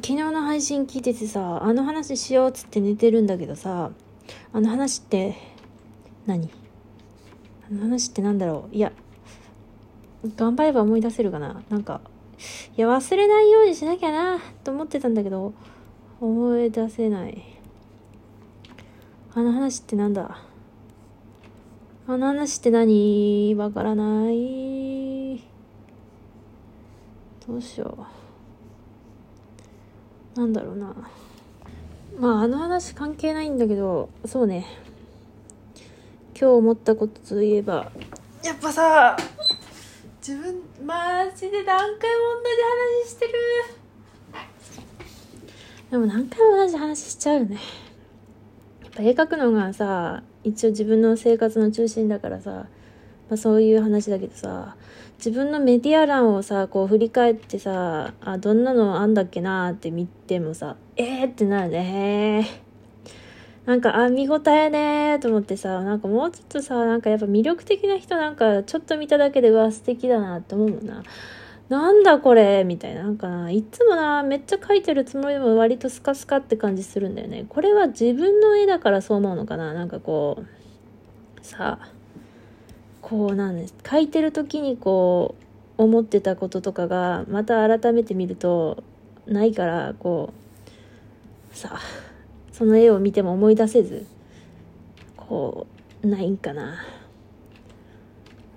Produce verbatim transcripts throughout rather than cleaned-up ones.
昨日の配信聞いててさ、あの話しようっつって寝てるんだけどさ、あの話って何？あの話ってなんだろう。いや、頑張れば思い出せるかな。なんか、いや忘れないようにしなきゃなと思ってたんだけど、思い出せない。あの話ってなんだ。あの話って何？わからない。どうしよう。なんだろうな、まああの話関係ないんだけど、そうね、今日思ったことといえば、やっぱさ、自分マジで何回も同じ話してる。でも何回も同じ話しちゃうよね。やっぱ絵描くのがさ、一応自分の生活の中心だからさ、まあ、そういう話だけどさ、自分のメディア欄をさ、こう振り返ってさ、あ、どんなのあんだっけなーって見てもさ、えーってなるね。なんか、あ、見応えねーと思ってさ、なんかもうちょっとさ、なんかやっぱ魅力的な人なんかちょっと見ただけで、うわ、素敵だなって思うもんな。なんだこれみたいな。なんかな、いつもな、めっちゃ描いてるつもりでも割とスカスカって感じするんだよね。これは自分の絵だからそう思うのかな。なんかこう、さあ、こうなんです、書いてる時にこう思ってたこととかがまた改めて見るとないから、こうさ、その絵を見ても思い出せず、こうないんかな、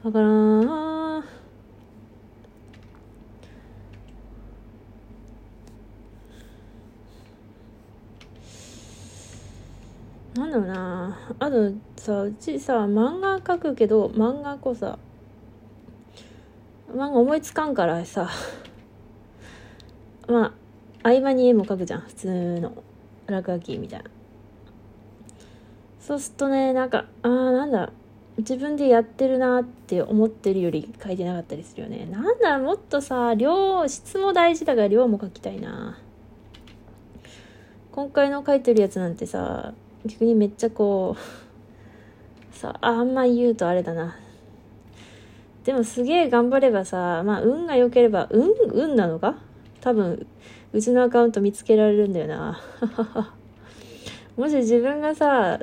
わからん。なんだろうな。あとさ、うちさ、漫画描くけど、漫画こうさ、漫画思いつかんからさ、まあ、合間に絵も描くじゃん。普通の落書きみたいな。そうするとね、なんか、あーなんだ、自分でやってるなって思ってるより描いてなかったりするよね。なんだ、もっとさ、量、質も大事だから量も描きたいな。今回の描いてるやつなんてさ、逆にめっちゃこうさ、 あ, あんま言うとあれだな。でもすげえ頑張ればさ、まあ運が良ければ、運運なのか、多分うちのアカウント見つけられるんだよなもし自分がさ、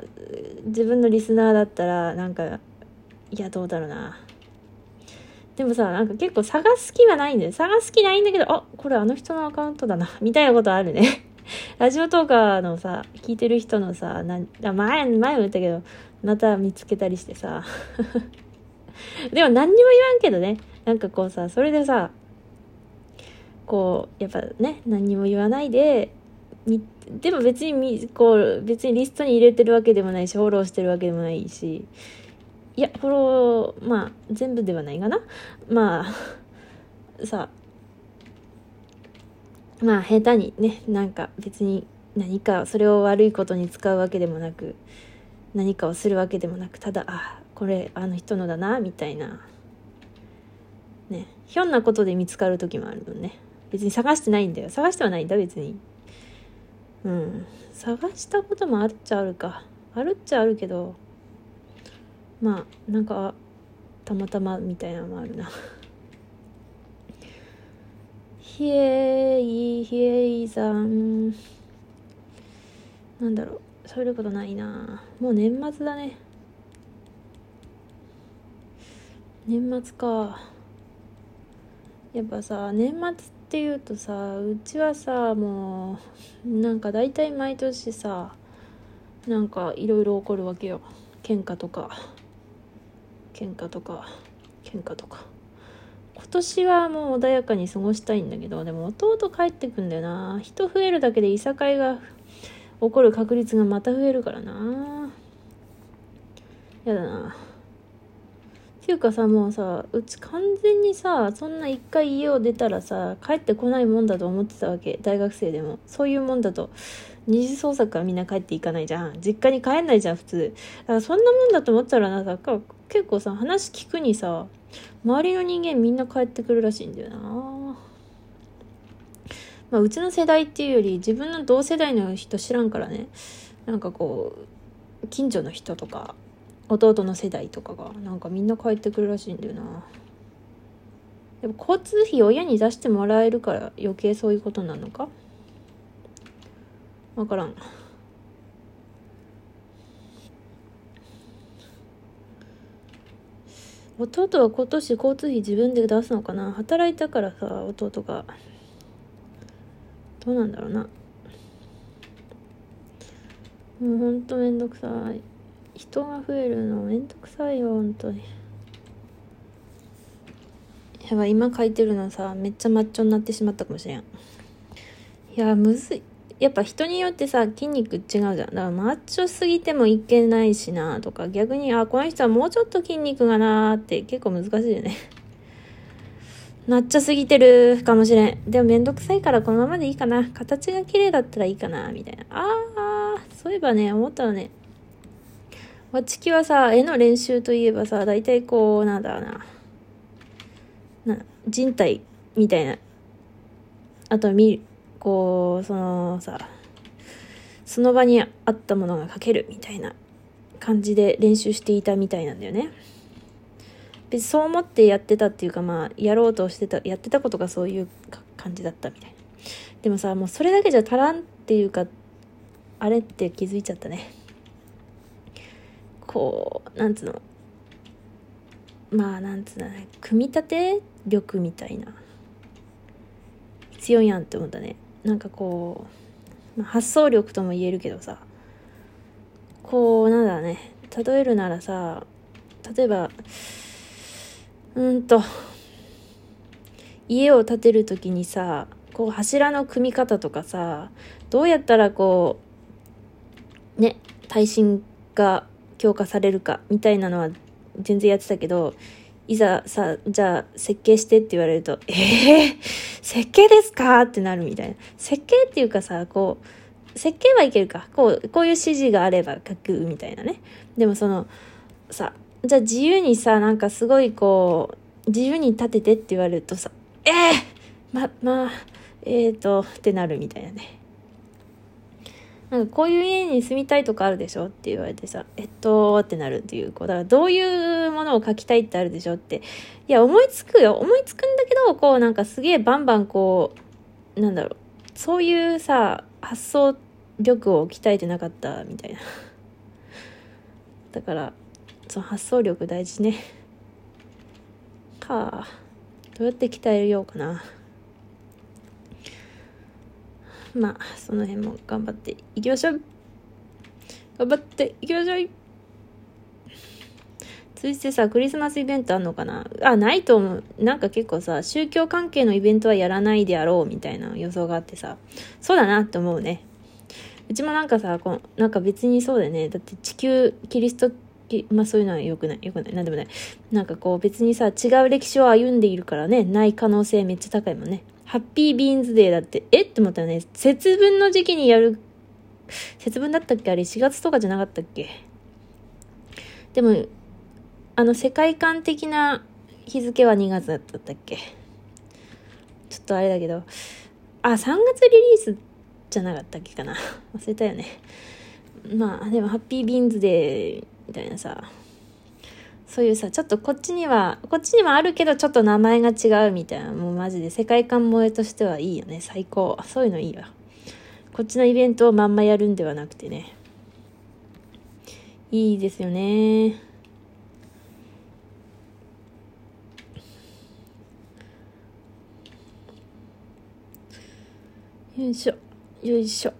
自分のリスナーだったら、なんか、いやどうだろうな。でもさ、なんか結構探す気はないんだよ。探す気ないんだけど、あ、これあの人のアカウントだなみたいなことあるねラジオトーカーのさ、聞いてる人のさ、なんあ前、前も言ったけど、また見つけたりしてさ。でも何にも言わんけどね。なんかこうさ、それでさ、こう、やっぱね、何にも言わないで、でも別に、こう、別にリストに入れてるわけでもないし、フォローしてるわけでもないし、いや、フォロー、まあ、全部ではないかな。まあ、さ、まあ下手にね、なんか別に何かそれを悪いことに使うわけでもなく、何かをするわけでもなく、ただ、あ、これあの人のだなみたいなね、ひょんなことで見つかる時もあるもんね。別に探してないんだよ。探してはないんだ別に。うん、探したこともあるっちゃあるか、あるっちゃあるけど、まあなんかたまたまみたいなのもあるな。ひえいひえいさん、なんだろう、喋ることないな。もう年末だね。年末か。やっぱさ、年末っていうとさ、うちはさ、もうなんか大体毎年さ、なんかいろいろ起こるわけよ。喧嘩とか喧嘩とか喧嘩とか。今年はもう穏やかに過ごしたいんだけど、でも弟帰ってくんだよな。人増えるだけでいさかいが起こる確率がまた増えるからな。やだな。っていうかさ、もうさ、うち完全にさ、そんな一回家を出たらさ、帰ってこないもんだと思ってたわけ。大学生でもそういうもんだと。二次創作はみんな帰っていかないじゃん。実家に帰んないじゃん普通。だからそんなもんだと思ったらな、さ、結構さ、話聞くにさ、周りの人間みんな帰ってくるらしいんだよな。まあうちの世代っていうより自分の同世代の人知らんからね。なんかこう近所の人とか弟の世代とかがなんかみんな帰ってくるらしいんだよな。やっぱ交通費を親に出してもらえるから余計そういうことなのか。わからん。弟は今年交通費自分で出すのかな。働いたからさ、弟が。どうなんだろうな。もうほんとめんどくさい。人が増えるのめんどくさいよ、ほんとに。やばい、今書いてるのさ、めっちゃマッチョになってしまったかもしれん。いや、むずい。やっぱ人によってさ、筋肉違うじゃん。だからマッチョすぎてもいけないしなとか、逆に、あ、この人はもうちょっと筋肉がなーって結構難しいよね。なっちゃすぎてるかもしれん。でもめんどくさいからこのままでいいかな。形が綺麗だったらいいかな、みたいな。あー、そういえばね、思ったのね。わちきはさ、絵の練習といえばさ、だいたいこう、なんだな。な、人体みたいな。あと見る。こう、そのさ、その場にあったものが描けるみたいな感じで練習していたみたいなんだよね。別にそう思ってやってたっていうか、まあ、やろうとしてた、やってたことがそういう感じだったみたいな。でもさ、もうそれだけじゃ足らんっていうか、あれって気づいちゃったね。こう、なんつうの。まあ、なんつうの、ね、組み立て力みたいな。必要やんって思ったね。なんかこう発想力とも言えるけどさ、こうなんだね、例えるならさ、例えばうんと家を建てるときにさ、こう柱の組み方とかさ、どうやったらこうね、耐震が強化されるかみたいなのは全然やってたけど、いざさ、じゃあ設計してって言われると、えー、設計ですかってなるみたいな。設計っていうかさ、こう、設計はいけるか。こう、こういう指示があれば書くみたいなね。でもその、さ、じゃあ自由にさ、なんかすごいこう、自由に立ててって言われるとさ、えー、ま、まあ、えーと、ってなるみたいなね。なんかこういう家に住みたいとかあるでしょって言われてさ、えっとってなるっていう子だから、どういうものを描きたいってあるでしょって、いや思いつくよ、思いつくんだけど、こうなんかすげえバンバンこうなんだろう、そういうさ発想力を鍛えてなかったみたいな。だからその発想力大事ね。はあ、どうやって鍛えようかな。まあ、その辺も頑張っていきましょう。頑張っていきましょう。続いてさ、クリスマスイベントあんのかなあ、ないと思う。なんか結構さ、宗教関係のイベントはやらないであろうみたいな予想があってさ、そうだなって思うね。うちもなんかさ、このなんか別にそうだよね。だって地球、キリスト、まあそういうのは良くない、良くない、なんでもない。なんかこう別にさ、違う歴史を歩んでいるからね、ない可能性めっちゃ高いもんね。ハッピービーンズデーだって、えって思ったよね。節分の時期にやる、節分だったっけあれ、しがつとかじゃなかったっけ。でも、あの、世界観的な日付はにがつだったっけ。ちょっとあれだけど、あ、さんがつリリースじゃなかったっけかな。忘れたよね。まあ、でも、ハッピービーンズデーみたいなさ、そういうさ、ちょっとこっちには、こっちにはあるけど、ちょっと名前が違うみたいな、もうマジで世界観萌えとしてはいいよね、最高。そういうのいいわ。こっちのイベントをまんまやるんではなくてね。いいですよね。よいしょ、よいしょ。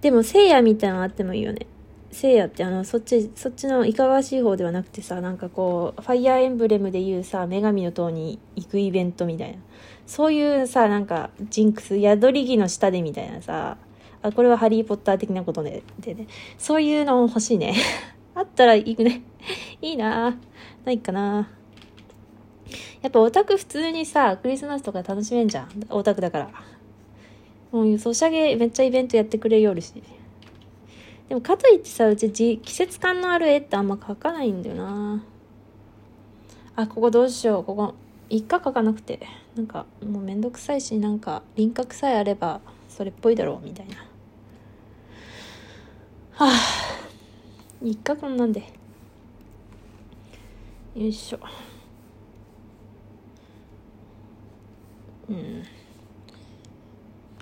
でも、聖夜みたいなのあってもいいよね。聖夜って、あのそっちそっちのいかがわしい方ではなくてさ、なんかこうファイヤーエンブレムでいうさ、女神の塔に行くイベントみたいな、そういうさ、なんかジンクス、宿り木の下でみたいなさ、あ、これはハリーポッター的なことで、でね、そういうの欲しいね。あったらいくね。いいな。ないかな。やっぱオタク普通にさ、クリスマスとか楽しめんじゃん、オタクだから。もうソシャゲめっちゃイベントやってくれよるし。でもかといってさ、うち季節感のある絵ってあんま描かないんだよな。あ、ここどうしよう。ここ一回描かなくて、なんかもうめんどくさいし、なんか輪郭さえあればそれっぽいだろうみたいな。はあ、一回こんなんで。よいしょ。うん。